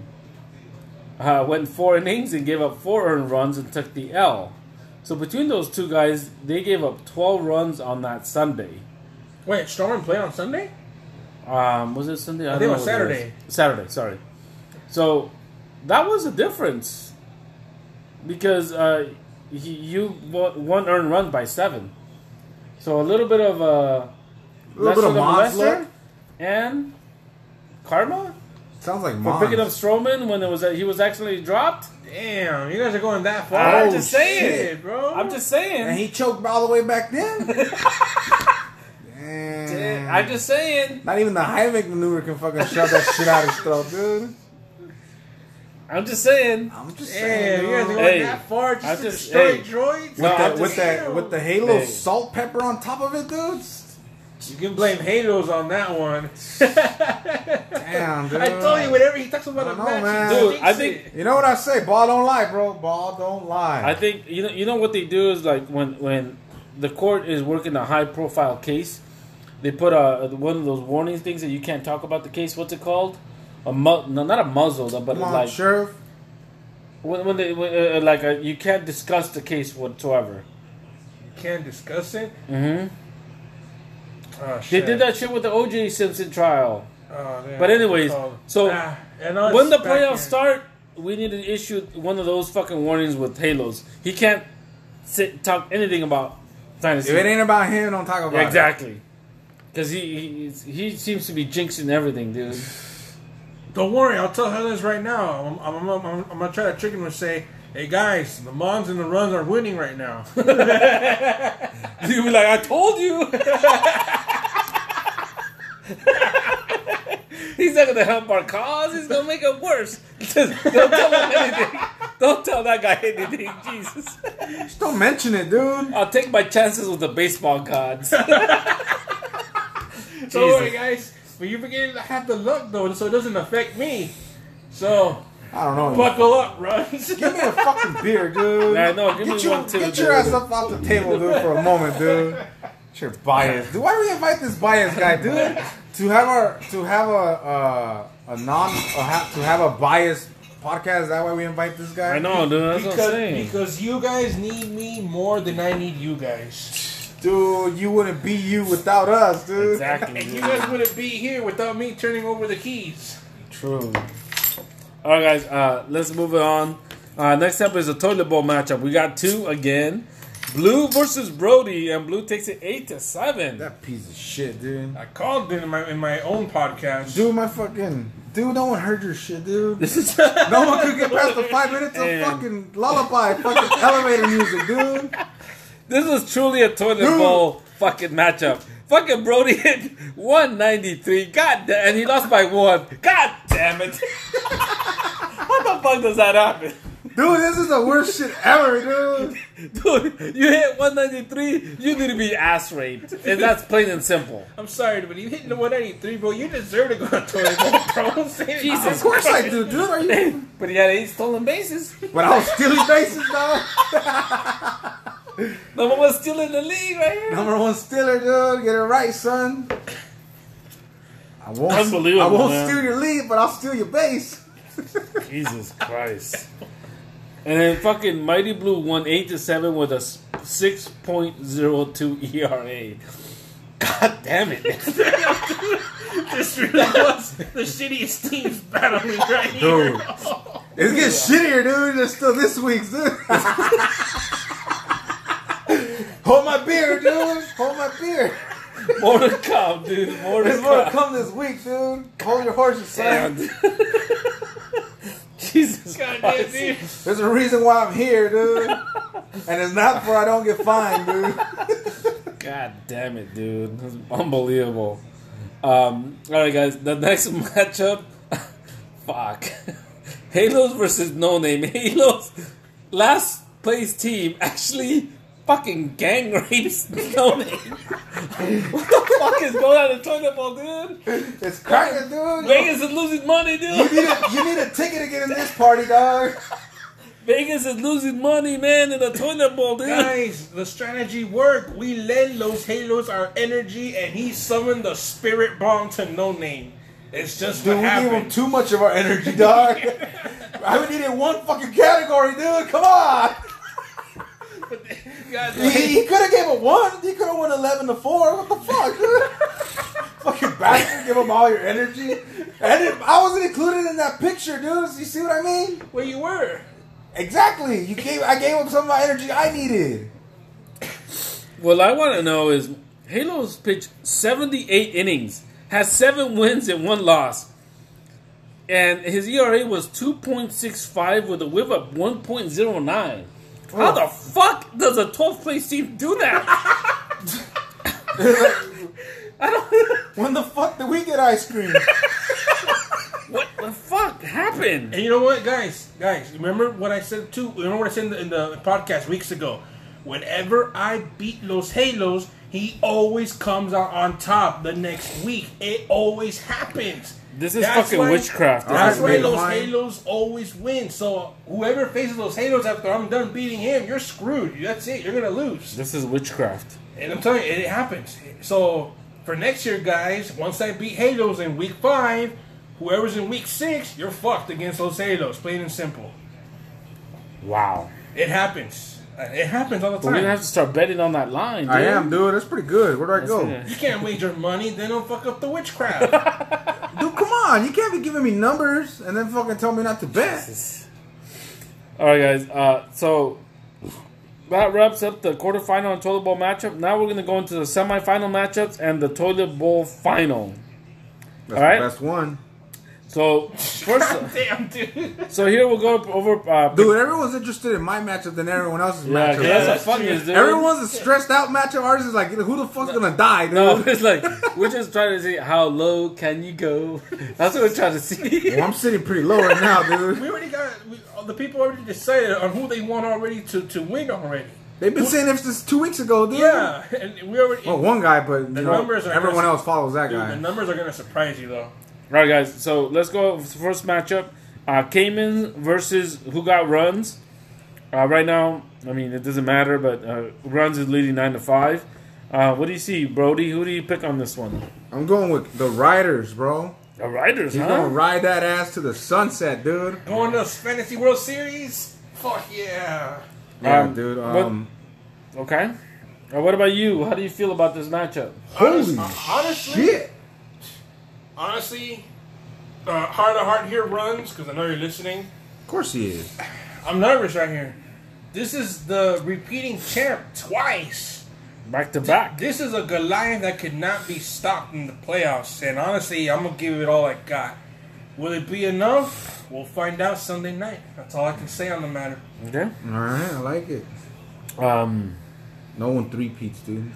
went 4 innings and gave up 4 earned runs and took the L. So between those two guys, they gave up 12 runs on that Sunday. Wait, Stroman played on Sunday? Was it Sunday? I think it was Saturday. Saturday, sorry. So that was a difference because you won earned run by 7. So a little bit of Lester and karma. Sounds like Mons. For picking up Stroman when it was he was actually dropped. Damn, you guys are going that far. I'm just saying, bro. I'm just saying. And he choked all the way back then. Damn. I'm just saying. Not even the Heimlich maneuver can fucking shove that shit out of his throat, dude. I'm just saying. I'm just saying. You guys are going that far just to destroy droids? With the Halo salt pepper on top of it, dude? You can blame Halos on that one. Damn, dude. I told you, whenever he talks about a match, dude, I think... You know what I say? Ball don't lie, bro. Ball don't lie. I think... You know what they do is, like, when the court is working a high-profile case, they put one of those warning things that you can't talk about the case. What's it called? No, not a muzzle, but come on, like... Sheriff. When you can't discuss the case whatsoever. You can't discuss it? Mm-hmm. Oh, they did that shit with the O.J. Simpson trial. Oh, man, but anyways, so when the playoffs start, we need to issue one of those fucking warnings with Halos. He can't talk anything about fantasy. If it ain't about him, don't talk about it. Exactly. Because he seems to be jinxing everything, dude. Don't worry, I'll tell her this right now. I'm going to try to trick him and say, hey guys, the Mons and the runs are winning right now. You'll be like, I told you. He's not gonna help our cause. He's gonna make it worse. Just don't tell him anything. Don't tell that guy anything. Jesus. Just don't mention it, dude. I'll take my chances with the baseball gods. Don't worry, guys. But you're beginning to have the luck, though, so it doesn't affect me. So. I don't know. Buckle up, Russ. Give me a fucking beer, dude. Nah, no, get your ass up off the table, dude, for a moment, dude. It's your bias. Dude, why do we invite this bias guy, dude? To have a biased podcast, is that why we invite this guy? I know, dude. That's what I'm saying. Because you guys need me more than I need you guys. Dude, you wouldn't be you without us, dude. Exactly. And you guys wouldn't be here without me turning over the keys. True. All right, guys, let's move it on. Next up is a toilet bowl matchup. We got 2 again. Blue versus Brody, and Blue takes it 8-7. That piece of shit, dude. I called it in my own podcast. Dude, no one heard your shit, dude. No one could get past the 5 minutes of fucking lullaby, fucking elevator music, dude. This is truly a toilet bowl fucking matchup. Fucking Brody hit 193. God damn, and he lost by 1. God damn it. How the fuck does that happen? Dude, this is the worst shit ever, dude. Dude, you hit 193, you need to be ass raped. And that's plain and simple. I'm sorry, but you hit the 193, bro. You deserve to go to toilet bowl, bro. Jesus, of course I do, dude. Are you? But he had 8 stolen bases. But I was stealing bases, dog. Number 1 stealer in the league right here. Number 1 stealer, dude. Get it right, son. I won't steal your lead, but I'll steal your base. Jesus Christ. And then fucking Mighty Blue won 8-7 with a 6.02 ERA. God damn it. This really was the shittiest teams battling right here. Dude, it's getting shittier, dude. There's still this week's, dude. Hold my beer, dude. Hold my beer. More to come, dude. More to come this week, dude. Hold your horses, son. Jesus God Christ. Damn, dude. There's a reason why I'm here, dude. And it's not for I don't get fined, dude. God damn it, dude. That's unbelievable. All right, guys. The next matchup. Fuck. Halos versus No Name. Halos, last place team, actually... fucking gang rapist going. What the fuck is going on in the toilet bowl, dude? It's cracking, dude. Vegas is losing money, dude. You need a ticket to get in this party, dog. Vegas is losing money, man, in the toilet bowl, dude. Guys, the strategy worked. We led Los Halos our energy, and he summoned the spirit bomb to No Name. It's just dude, what happened. We gave him too much of our energy, dog. I would need it one fucking category, dude. Come on. He could have gave him one. He could have won 11-4. What the fuck, dude? Fucking bastard, give him all your energy. And I wasn't included in that picture, dude. You see what I mean? Well, you were. Exactly. I gave him some of my energy I needed. What I want to know is Halos pitched 78 innings, has 7 wins and 1 loss. And his ERA was 2.65 with a whip of 1.09. How the fuck does a 12th place team do that? I don't. When the fuck did we get ice cream? What the fuck happened? And you know what, guys? Remember what I said too? Remember what I said in the podcast weeks ago? Whenever I beat Los Halos, he always comes out on top the next week. It always happens. This is witchcraft. That's why Los Halos always win. So whoever faces Los Halos after I'm done beating him, you're screwed. That's it. You're going to lose. This is witchcraft. And I'm telling you, it happens. So for next year, guys, once I beat Halos in week 5, whoever's in week 6, you're fucked against Los Halos. Plain and simple. Wow. It happens. It happens all the time. We're going to have to start betting on that line, dude. I am, dude. That's pretty good. Where do I go? You can't wager money. Then don't fuck up the witchcraft. Dude, come on. You can't be giving me numbers and then fucking tell me not to bet. Jesus. All right, guys. So that wraps up the quarterfinal and toilet bowl matchup. Now we're going to go into the semifinal matchups and the toilet bowl final. That's all right? The best one. So first, damn, dude. So here we'll go over. Dude, everyone's interested in my matchup than everyone else's matchup. Yeah, that's what fuck is, dude. Everyone's a stressed out matchup. Ours is like, who the fuck's gonna die, dude? No, it's like we're just trying to see how low can you go. That's what we're trying to see. Well, I'm sitting pretty low right now, dude. We already got the people already decided on who they want already to win already. They've been saying this since 2 weeks ago, dude. Yeah, and we already. Well, one guy, but the numbers. Everyone else follows that guy. The numbers are gonna surprise you, though. All right, guys, so let's go with the first matchup. Cayman versus Who Got Runs. Right now, I mean, it doesn't matter, but Runs is leading 9-5. What do you see, Brody? Who do you pick on this one? I'm going with the Riders, bro. The Riders, He's going to ride that ass to the sunset, dude. Going to the Fantasy World Series? Fuck yeah. Yeah, dude. Okay. What about you? How do you feel about this matchup? Honestly, shit. Honestly, heart to heart here, Runs, because I know you're listening. Of course he is. I'm nervous right here. This is the repeating champ twice. Back to back. This is a Goliath that could not be stopped in the playoffs. And honestly, I'm going to give it all I got. Will it be enough? We'll find out Sunday night. That's all I can say on the matter. Okay. All right. I like it. No one three-peats, dude.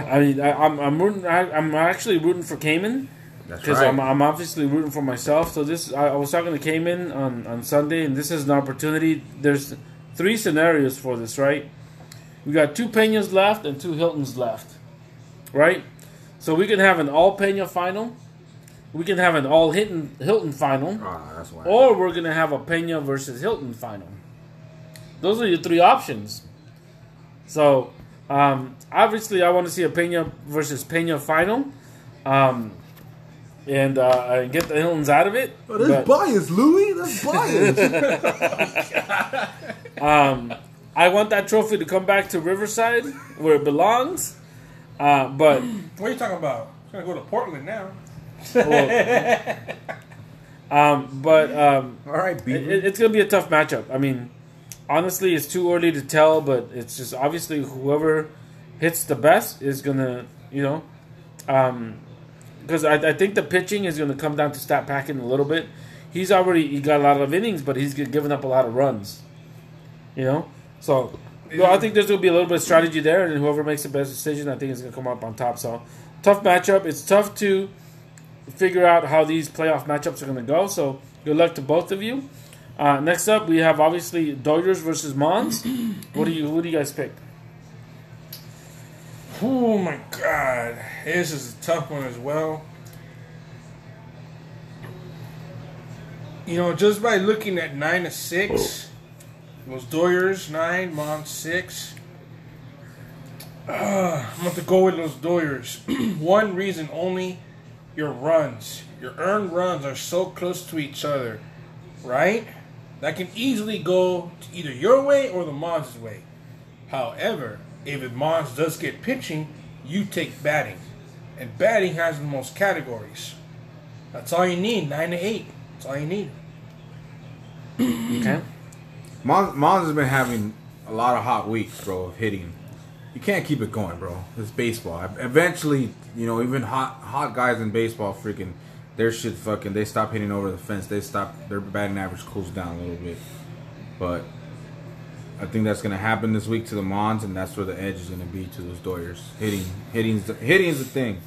I mean, I'm rooting. I'm actually rooting for Cayman because right. I'm obviously rooting for myself. So this, I was talking to Cayman on Sunday, and this is an opportunity. There's 3 scenarios for this, right? We got 2 Peñas left and 2 Hiltons left, right? So we can have an all Peña final, we can have an all Hilton final, that's wild. Or we're gonna have a Peña versus Hilton final. Those are your 3 options. So. Obviously, I want to see a Peña versus Peña final, and get the Hiltons out of it. Oh, that's biased, Louis. That's biased. Oh, I want that trophy to come back to Riverside where it belongs. But what are you talking about? It's gonna go to Portland now. Well, all right, it's gonna be a tough matchup. I mean. Honestly, it's too early to tell, but it's just obviously whoever hits the best is going to, you know, because I think the pitching is going to come down to stat packing a little bit. He's already got a lot of innings, but he's given up a lot of runs, you know. So well, I think there's going to be a little bit of strategy there, and whoever makes the best decision, I think is going to come up on top. So tough matchup. It's tough to figure out how these playoff matchups are going to go. So good luck to both of you. Next up, we have obviously Doyers versus Mons. Who do you guys pick? Oh my God, this is a tough one as well. You know, just by looking at 9-6, it was Doyers 9, Mons 6. I'm going to go with Los Doyers. One reason only, your runs. Your earned runs are so close to each other, right? That can easily go to either your way or the Mons' way. However, if Mons does get pitching, you take batting. And batting has the most categories. That's all you need, 9-8. That's all you need. Okay. Mons has been having a lot of hot weeks, bro, of hitting. You can't keep it going, bro. It's baseball. Eventually, you know, even hot guys in baseball freaking... Their shit fucking, they stop hitting over the fence. They stop, their batting average cools down a little bit. But I think that's going to happen this week to the Mons, and that's where the edge is going to be to those Doyers. Hitting's the thing.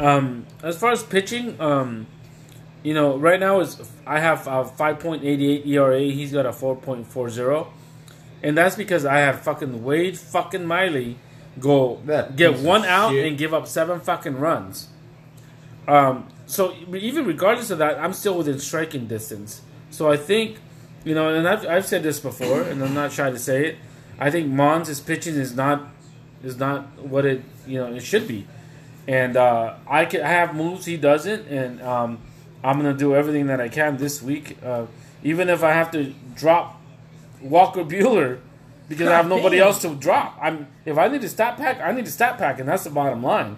As far as pitching, you know, right now I have a 5.88 ERA. He's got a 4.40. And that's because I have fucking Wade fucking Miley get one out and give up 7 fucking runs. So even regardless of that, I'm still within striking distance. So I think, you know, and I've said this before, and I'm not shy to say it. I think Mons' pitching is not what it, you know, it should be, and I have moves he doesn't, and I'm gonna do everything that I can this week, even if I have to drop Walker Buehler because I have nobody else to drop. If I need to stat pack, I need to stat pack, and that's the bottom line,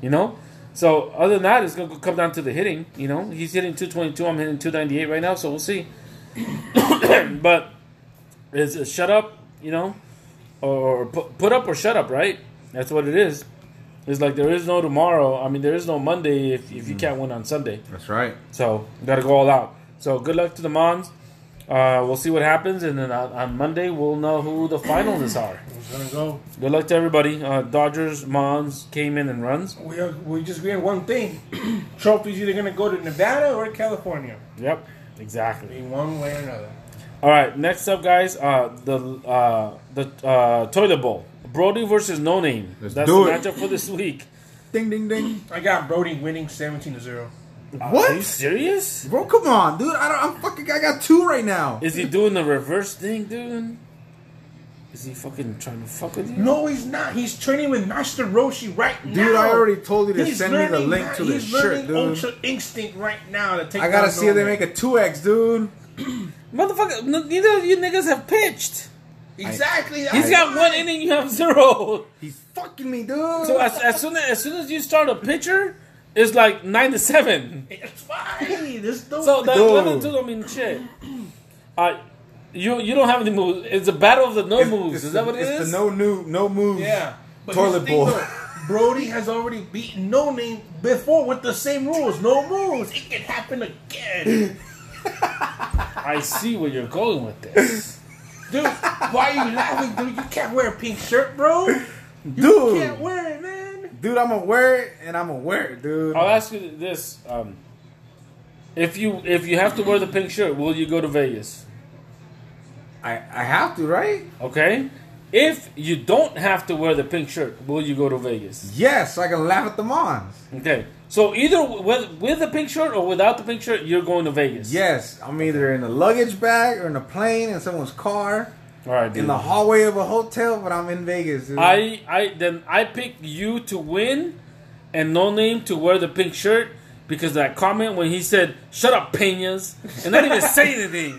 you know. So, other than that, it's going to come down to the hitting, you know. He's hitting 222. I'm hitting 298 right now, so we'll see. But it's a shut up, you know, or put up or shut up, right? That's what it is. It's like there is no tomorrow. I mean, there is no Monday if you can't win on Sunday. That's right. So, got to go all out. So, good luck to the Mons. We'll see what happens, and then on Monday, we'll know who the finalists are. We're gonna go. Good luck to everybody. Dodgers, Mons, came in and runs. We just agree on one thing. Trophy's either gonna go to Nevada or California. Yep, exactly. In one way or another. All right, next up, guys. The toilet bowl. Brody versus No Name. That's the matchup for this week. Ding ding ding. I got Brody winning 17-0. What? Are you serious? Bro, come on, dude. I got 2 right now. Is he doing the reverse thing, dude? Is he fucking trying to fuck with you? No, he's not. He's training with Master Roshi right now. Dude, I already told you to send me the link to this shirt, dude. He's learning Ultra Instinct right now. I gotta see if they make a 2X, dude. Motherfucker, neither of you niggas have pitched. Exactly. He's got 1 inning, you have 0. He's fucking me, dude. So as soon as you start a pitcher... It's like 9-7. It's fine. This dude. So that little dude, I mean, shit. You don't have any moves. It's a battle of the no moves. Is that what it is? It's the no moves. Yeah. Toilet bowl. Brody has already beaten No Name before with the same rules. No moves. It can happen again. I see where you're going with this, dude. Why are you laughing, dude? You can't wear a pink shirt, bro. You can't wear it, man. Dude, I'm gonna wear it, and I'm gonna wear it, dude. I'll ask you this: if you have to wear the pink shirt, will you go to Vegas? I have to, right? Okay. If you don't have to wear the pink shirt, will you go to Vegas? Yes, so I can laugh at the Mons. Okay. So either with the pink shirt or without the pink shirt, you're going to Vegas. Yes, I'm either in a luggage bag or in a plane in someone's car. All right, dude. In the hallway of a hotel, but I'm in Vegas. Dude. I pick you to win and No Name to wear the pink shirt because of that comment when he said, "Shut up, Peñas," and I didn't even say anything.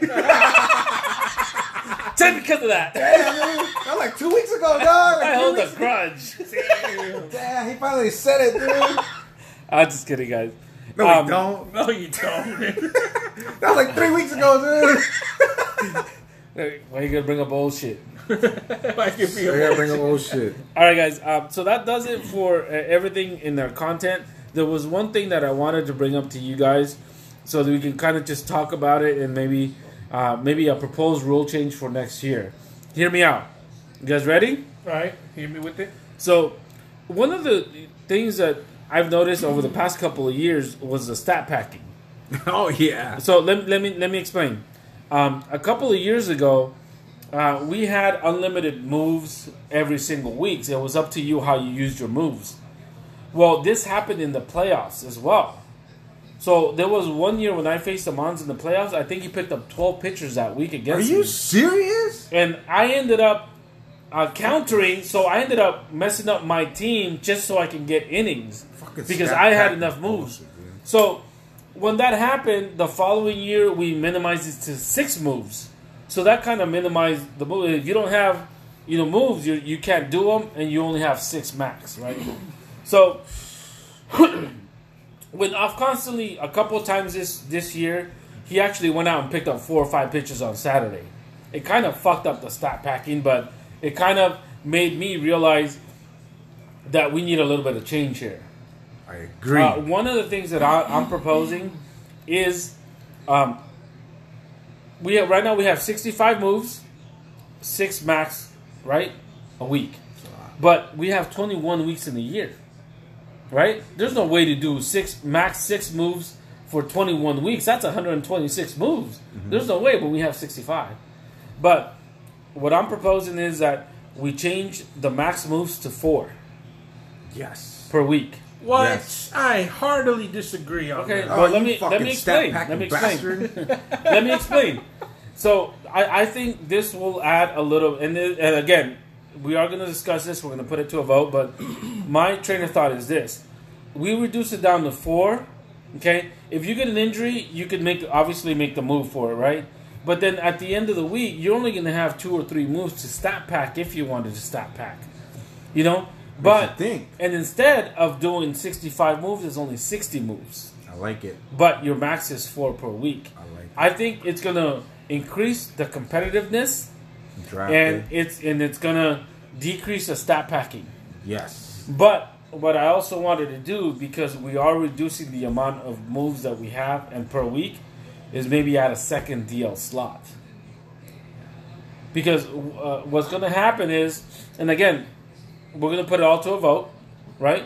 Just because of that. Damn, dude. That was like 2 weeks ago, dog. I hold a grudge. Damn, he finally said it, dude. I'm just kidding, guys. No, you don't. No, you don't. That was like 3 weeks ago, dude. Why you gonna bring up old shit? Why you gotta bring up old shit? All right, guys. So that does it for everything in their content. There was one thing that I wanted to bring up to you guys, so that we can kind of just talk about it and maybe a proposed rule change for next year. Hear me out. You guys ready? All right. Hear me with it. So one of the things that I've noticed over the past couple of years was the stat packing. Oh yeah. So let me explain. A couple of years ago, we had unlimited moves every single week. It was up to you how you used your moves. Well, this happened in the playoffs as well. So there was one year when I faced the Mons in the playoffs. I think he picked up 12 pitchers that week against me. Are you serious? And I ended up countering, so I ended up messing up my team just so I can get innings because I had enough moves. So when that happened, the following year we minimized it to 6 moves. So that kind of minimized the move. If you don't have, moves, you can't do them, and you only have 6 max, right? So with Off Constantly, a couple of times this year, he actually went out and picked up 4 or 5 pitches on Saturday. It kind of fucked up the stat packing, but it kind of made me realize that we need a little bit of change here. I agree. One of the things that I'm proposing is we have 65 moves, 6 max, right, a week. But we have 21 weeks in a year, right? There's no way to do 6 moves for 21 weeks. That's 126 moves. Mm-hmm. There's no way, but we have 65. But what I'm proposing is that we change the max moves to 4. Yes. Per week. What? Yes. I heartily disagree on that. Okay, but let me explain. Let me explain. So I think this will add a little, and again, we are going to discuss this. We're going to put it to a vote. But my train of thought is this: we reduce it down to 4. Okay, if you get an injury, you could obviously make the move for it, right? But then at the end of the week, you're only going to have 2 or 3 moves to stat pack if you wanted to stat pack, But and instead of doing 65 moves, there's only 60 moves. I like it. But your max is 4 per week. I like it. I think it's gonna increase the competitiveness, and it's gonna decrease the stat packing. Yes. But what I also wanted to do, because we are reducing the amount of moves that we have and per week, is maybe add a second DL slot. Because what's gonna happen is, and again, we're going to put it all to a vote, right?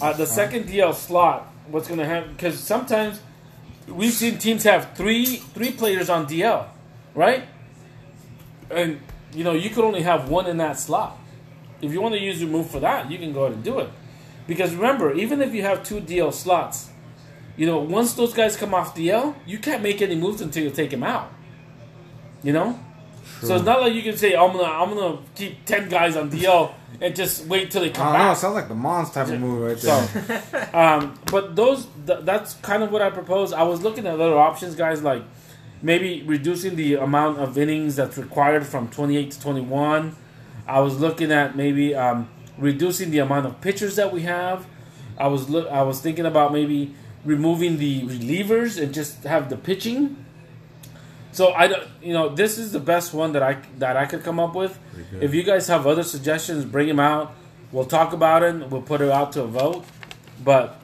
The second DL slot, what's going to happen, because sometimes we've seen teams have three players on DL, right? And, you could only have 1 in that slot. If you want to use your move for that, you can go ahead and do it. Because remember, even if you have 2 DL slots, once those guys come off DL, you can't make any moves until you take them out, True. So it's not like you can say, I'm gonna keep 10 guys on DL and just wait till they come back. No, it sounds like the Mons type of move right there. So, but that's kind of what I propose. I was looking at other options, guys, like maybe reducing the amount of innings that's required from 28 to 21. I was looking at maybe reducing the amount of pitchers that we have. I was thinking about maybe removing the relievers and just have the pitching. So I don't, this is the best one that I could come up with. If you guys have other suggestions, bring them out. We'll talk about it. And we'll put it out to a vote. But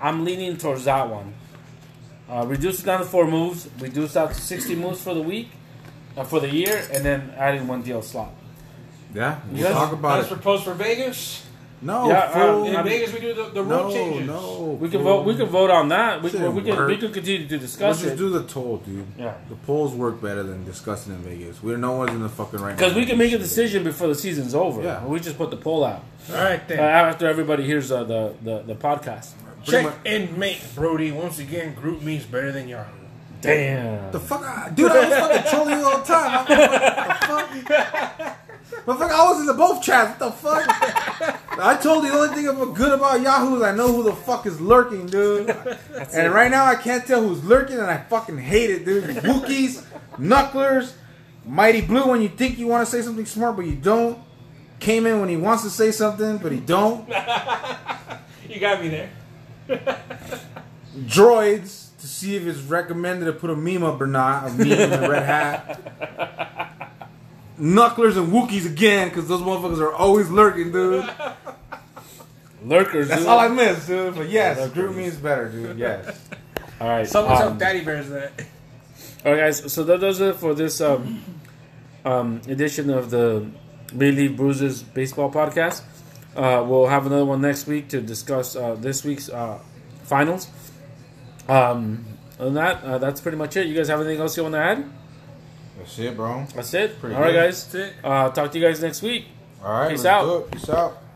I'm leaning towards that one. Reduce it down to 4 moves. Reduce that to 60 moves for the week, for the year, and then adding 1 DL slot. Yeah, we'll talk about it. That's proposed for Vegas. No, yeah, in Vegas we do the rule changes. No, we can vote. We can vote on that. We can continue to discuss it. Let's just do the poll, dude. Yeah, the polls work better than discussing in Vegas. We're no one's in the fucking right. Because we can make a decision before the season's over. Yeah, we just put the poll out. All right, then. After everybody hears the podcast. Check inmate Brody once again. Group me's better than Yahoo. Damn. The fuck, dude! I was fucking trolling you all the time. What the fuck? I was in the both chats. What the fuck? I told you the only thing I'm good about Yahoo is I know who the fuck is lurking, dude. And right now I can't tell who's lurking, and I fucking hate it, dude. Wookiees, Knucklers, Mighty Blue when you think you want to say something smart but you don't. Came in when he wants to say something but he don't. You got me there. Droids to see if it's recommended to put a meme up or not. A meme in a red hat. Knucklers and Wookiees again, because those motherfuckers are always lurking, dude. Lurkers, that's dude. All I miss, dude. But yes, group means better, dude. Yes. All right. Someone's up Daddy Bears that. All right, guys. So that does it for this edition of the Maylead Bruises Baseball Podcast. We'll have another one next week to discuss this week's finals. Other than that, that's pretty much it. You guys have anything else you want to add? That's it, bro. That's it. Pretty good. All right, guys. That's it. Talk to you guys next week. All right. Peace out. Peace out.